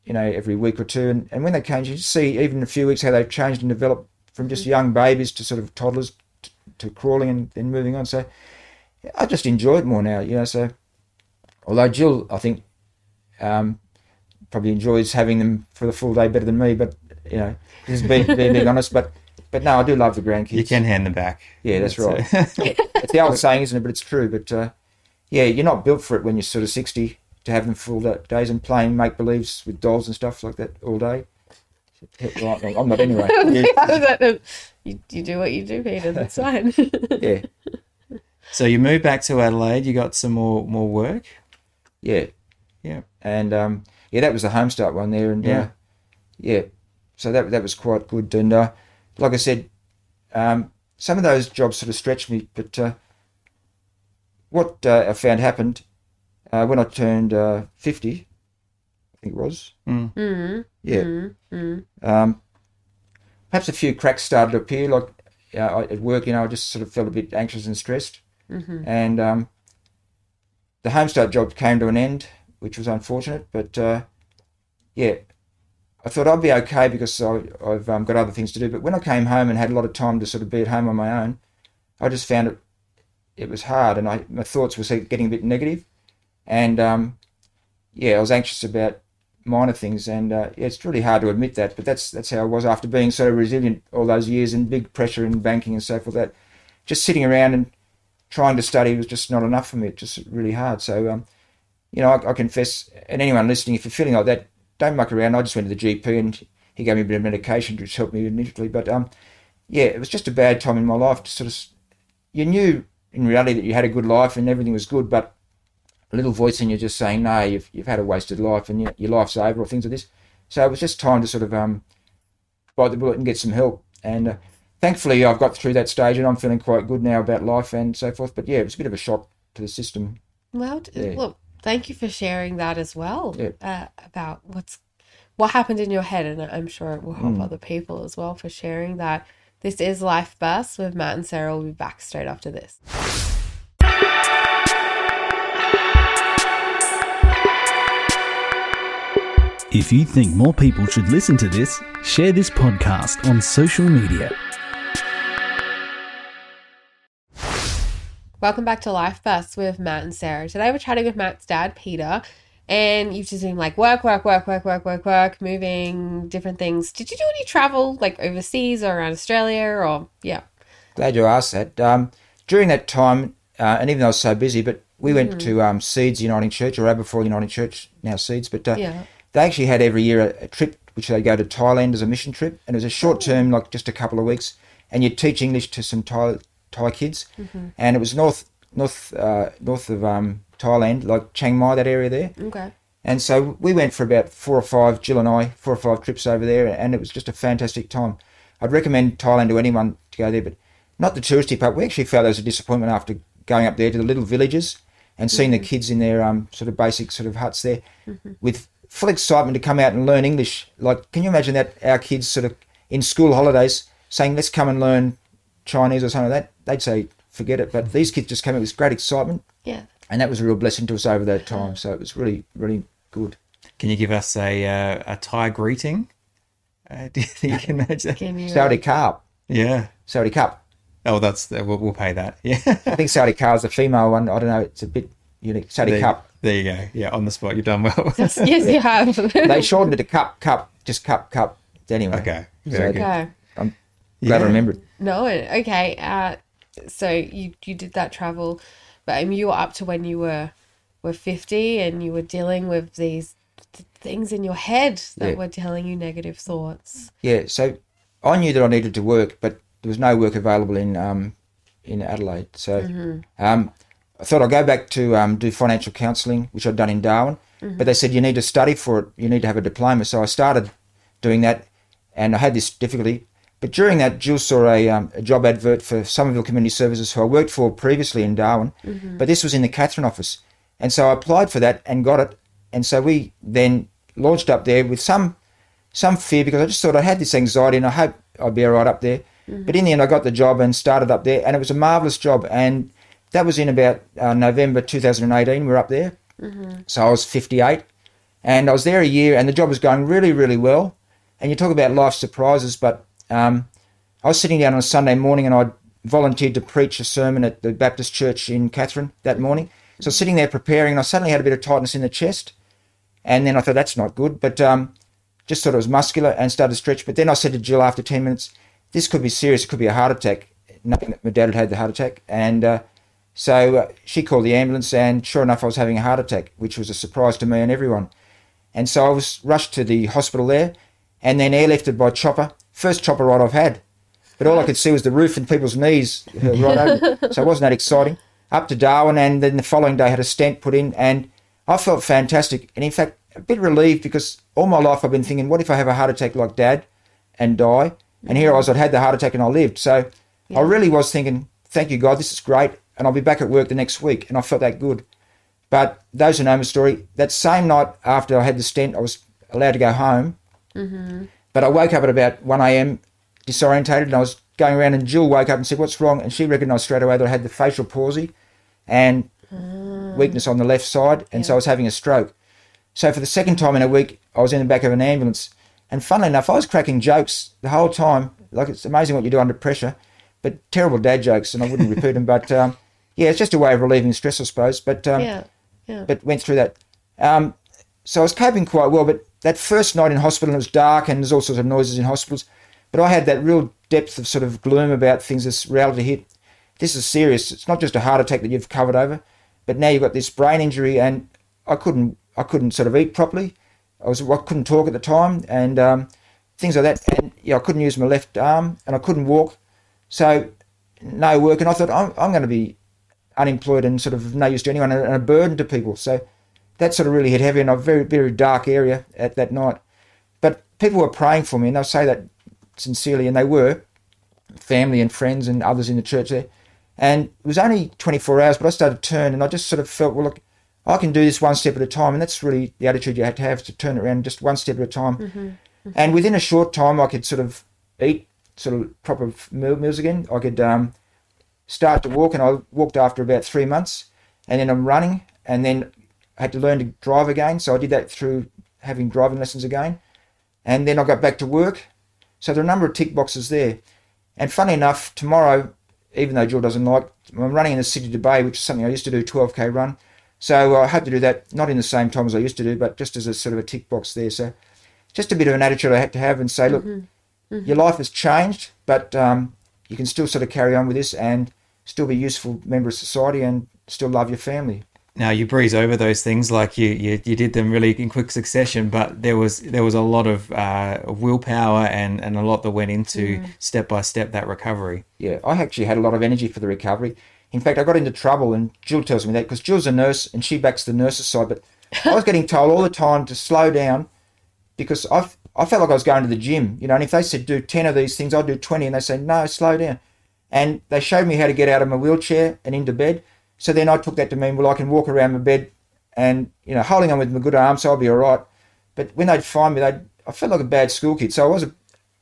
you know, every week or two. And when they change, you see even in a few weeks how they've changed and developed from just young babies to sort of toddlers, to crawling and then moving on. So I just enjoy it more now, you know. So although Jill, I think, probably enjoys having them for the full day better than me, but, you know, just being honest. But no, I do love the grandkids. You can hand them back. Yeah, that's right. It's the old saying, isn't it? But it's true. But, you're not built for it when you're sort of 60. to have them full days and playing make-believes with dolls and stuff like that all day. I'm not anyway. Yeah. You do what you do, Peter. That's fine. Yeah. So you moved back to Adelaide. You got some more work. Yeah. Yeah. And that was the HomeStart one there. And so that was quite good. And like I said, some of those jobs sort of stretched me. But what I found happened when I turned 50, I think it was. Mm. Mm-hmm. Yeah. Mm-hmm. Perhaps a few cracks started to appear. Like at work, I just sort of felt a bit anxious and stressed. Mm-hmm. And the HomeStart job came to an end, which was unfortunate. But I thought I'd be okay because I've got other things to do. But when I came home and had a lot of time to sort of be at home on my own, I just found it was hard, and my thoughts were getting a bit negative. And I was anxious about minor things, and it's really hard to admit that, but that's how I was after being so resilient all those years and big pressure in banking and so forth. That just sitting around and trying to study was just not enough for me. It's just really hard. So, I confess, and anyone listening, if you're feeling like that, don't muck around. I just went to the GP and he gave me a bit of medication which helped me initially. But, it was just a bad time in my life. To sort of, you knew in reality that you had a good life and everything was good, but a little voice in you just saying, no, you've had a wasted life and your life's over, or things like this. So it was just time to sort of bite the bullet and get some help. And thankfully I've got through that stage and I'm feeling quite good now about life and so forth. But, it was a bit of a shock to the system. Well, look, thank you for sharing that as well, about what happened in your head, and I'm sure it will help other people as well for sharing that. This is Life Bursts with Matt and Sarah. We'll be back straight after this. If you think more people should listen to this, share this podcast on social media. Welcome back to Life Bursts with Matt and Sarah. Today we're chatting with Matt's dad, Peter, and you've just been like work, moving, different things. Did you do any travel, like overseas or around Australia or, Glad you asked that. During that time, and even though I was so busy, but we went to Seeds Uniting Church, or Aberfoyle Uniting Church, now Seeds, but... They actually had every year a trip which they go to Thailand as a mission trip, and it was a short term, like just a couple of weeks, and you'd teach English to some Thai kids, and it was north of Thailand, like Chiang Mai, that area there. Okay. And so we went for about Jill and I, four or five trips over there, and it was just a fantastic time. I'd recommend Thailand to anyone to go there, but not the touristy part. We actually felt there was a disappointment after going up there to the little villages and seeing the kids in their sort of basic sort of huts there with full excitement to come out and learn English. Like, can you imagine that our kids sort of in school holidays saying, let's come and learn Chinese or something like that? They'd say, forget it. But these kids just came out with great excitement. Yeah. And that was a real blessing to us over that time. So it was really, really good. Can you give us a Thai greeting? Do you think you can manage that? Sawadee Karp. Yeah. Sawadee Karp. Oh, that's, we'll pay that. Yeah. I think Sawadee Karp is the female one. I don't know. It's a bit unique. Sawadee Karp. There you go. Yeah, on the spot. You've done well. Yes, you have. They shortened it to cup. Anyway. Okay. Very good. I'm glad I remembered. No, okay. So you did that travel, but you were up to when you were 50 and you were dealing with these things in your head that were telling you negative thoughts. Yeah, so I knew that I needed to work, but there was no work available in Adelaide. So I thought I'd go back to do financial counselling, which I'd done in Darwin, but they said you need to study for it, you need to have a diploma. So I started doing that, and I had this difficulty. But during that, Jill saw a job advert for Somerville Community Services, who I worked for previously in Darwin, but this was in the Katherine office. And so I applied for that and got it. And so we then launched up there with some fear, because I just thought I had this anxiety and I hope I'd be all right up there. But in the end, I got the job and started up there, and it was a marvellous job. And that was in about November 2018, we were up there. So I was 58, and I was there a year, and the job was going really, really well. And you talk about life surprises, but I was sitting down on a Sunday morning and I volunteered to preach a sermon at the Baptist church in Katherine that morning. So I was sitting there preparing, and I suddenly had a bit of tightness in the chest, and then I thought, that's not good, but just thought it was muscular and started to stretch. But then I said to Jill after 10 minutes, this could be serious, it could be a heart attack. Nothing that my dad had the heart attack, and So she called the ambulance, and sure enough, I was having a heart attack, which was a surprise to me and everyone. And so I was rushed to the hospital there and then airlifted by chopper. First chopper ride I've had. But all I could see was the roof and people's knees right over. So it wasn't that exciting. Up to Darwin, and then the following day I had a stent put in, and I felt fantastic. And in fact, a bit relieved, because all my life I've been thinking, what if I have a heart attack like Dad and die? And here I was, I'd had the heart attack and I lived. So yeah. I really was thinking, thank you, God, this is great. And I'll be back at work the next week. And I felt that good. But those who know my story, that same night after I had the stent, I was allowed to go home. Mm-hmm. But I woke up at about 1 a.m, disorientated, and I was going around, and Jill woke up and said, what's wrong? And she recognised straight away that I had the facial palsy and weakness on the left side, and so I was having a stroke. So for the second time in a week, I was in the back of an ambulance. And funnily enough, I was cracking jokes the whole time. Like, it's amazing what you do under pressure, but terrible dad jokes, and I wouldn't repeat them. But, yeah, it's just a way of relieving stress, I suppose. But but went through that. So I was coping quite well, but that first night in hospital, it was dark and there's all sorts of noises in hospitals. But I had that real depth of sort of gloom about things, this reality hit. This is serious. It's not just a heart attack that you've covered over, but now you've got this brain injury, and I couldn't sort of eat properly. I couldn't talk at the time, and things like that. And I couldn't use my left arm, and I couldn't walk. So no work. And I thought, I'm going to be unemployed and sort of no use to anyone, and a burden to people. So that sort of really hit heavy in a very, very dark area at that night. But people were praying for me, and they'll say that sincerely, and they were, family and friends and others in the church there. And it was only 24 hours, but I started to turn, and I just sort of felt, well, look, I can do this one step at a time. And that's really the attitude you have to have, is to turn it around just one step at a time. Mm-hmm. Mm-hmm. And within a short time, I could sort of eat sort of proper meals again. I could start to walk, and I walked after about 3 months, and then I'm running, and then I had to learn to drive again. So I did that through having driving lessons again. And then I got back to work. So there are a number of tick boxes there. And funny enough, tomorrow, even though Jill doesn't like, I'm running in the city to Bay, which is something I used to do, 12K run. So I hope to do that, not in the same time as I used to do, but just as a sort of a tick box there. So just a bit of an attitude I had to have and say, look, your life has changed, but you can still sort of carry on with this and still be a useful member of society and still love your family. Now, you breeze over those things like you did them really in quick succession, but there was a lot of willpower and a lot that went into step by step that recovery. Yeah, I actually had a lot of energy for the recovery. In fact, I got into trouble, and Jill tells me that because Jill's a nurse and she backs the nurse's side, but I was getting told all the time to slow down because I felt like I was going to the gym, and if they said do 10 of these things, I'd do 20, and they said, no, slow down. And they showed me how to get out of my wheelchair and into bed. So then I took that to mean, well, I can walk around my bed and, holding on with my good arm, so I'll be all right. But when they'd find me, I felt like a bad school kid. So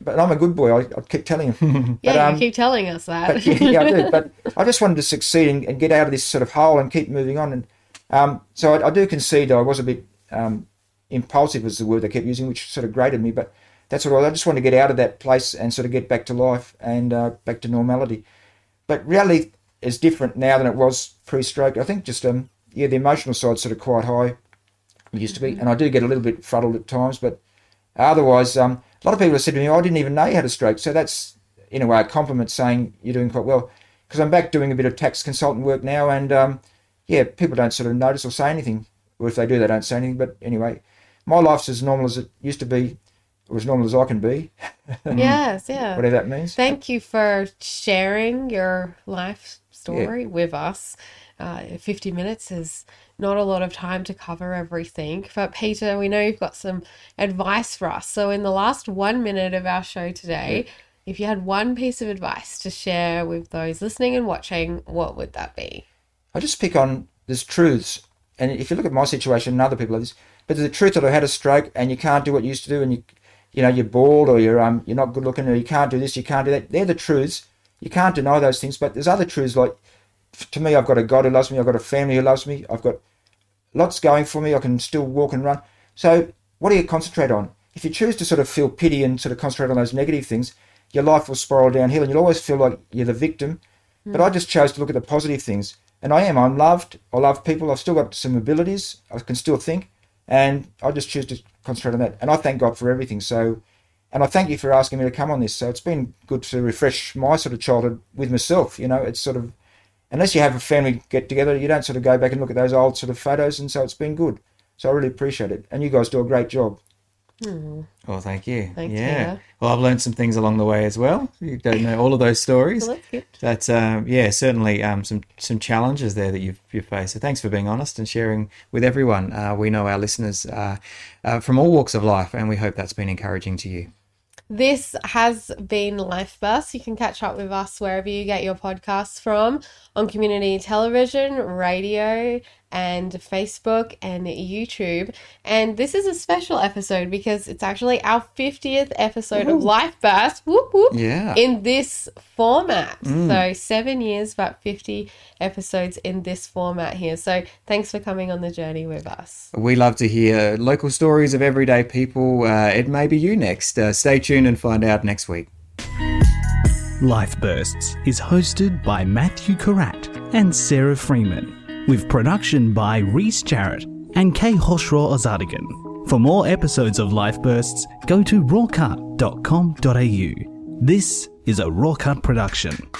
but I'm a good boy. I kept telling them. Yeah, you keep telling us that. But, yeah, I do. But I just wanted to succeed and get out of this sort of hole and keep moving on. And so I do concede I was a bit impulsive was the word they kept using, which sort of grated me. But that's what I just wanted to get out of that place and sort of get back to life and back to normality. But really, is different now than it was pre-stroke. I think just the emotional side's sort of quite high. It used to be, and I do get a little bit fuddled at times, but otherwise, a lot of people have said to me, "I didn't even know you had a stroke." So that's in a way a compliment, saying you're doing quite well. Because I'm back doing a bit of tax consultant work now, and people don't sort of notice or say anything, or if they do, they don't say anything. But anyway, my life's as normal as it used to be. Or as normal as I can be. Yes, yeah. Whatever that means. Thank you for sharing your life story with us. 50 minutes is not a lot of time to cover everything. But Peter, we know you've got some advice for us. So in the last 1 minute of our show today, if you had one piece of advice to share with those listening and watching, what would that be? I just pick on these truths. And if you look at my situation and other people like this, but the truth that I had a stroke and you can't do what you used to do and you're bald or you're not good looking or you can't do this, you can't do that. They're the truths. You can't deny those things. But there's other truths like, to me, I've got a God who loves me. I've got a family who loves me. I've got lots going for me. I can still walk and run. So what do you concentrate on? If you choose to sort of feel pity and sort of concentrate on those negative things, your life will spiral downhill and you'll always feel like you're the victim. Mm. But I just chose to look at the positive things. And I am. I'm loved. I love people. I've still got some abilities. I can still think. And I just choose to concentrate on that. And I thank God for everything. So, and I thank you for asking me to come on this. So it's been good to refresh my sort of childhood with myself. It's sort of unless you have a family get together, you don't sort of go back and look at those old sort of photos, and so it's been good. So I really appreciate it, and you guys do a great job. Mm. Oh, thank you. Thanks, yeah. Peter. Well, I've learned some things along the way as well. You don't know all of those stories. Well, that's good. That's yeah, certainly some challenges there that you've faced. So thanks for being honest and sharing with everyone. We know our listeners are from all walks of life, and we hope that's been encouraging to you. This has been Life Bursts. You can catch up with us wherever you get your podcasts from, on community television, radio, and Facebook and YouTube. And this is a special episode because it's actually our 50th episode of Life Bursts, whoop, whoop, yeah, in this format. So 7 years, but 50 episodes in this format here. So thanks for coming on the journey with us. We love to hear local stories of everyday people. It may be you next. Stay tuned and find out next week. Life Bursts is hosted by Matthew Carratt and Sarah Freeman, with production by Rhys Jarrett and K. Hoshro Ozardigan. For more episodes of Life Bursts, go to rawcut.com.au. This is a RawCut production.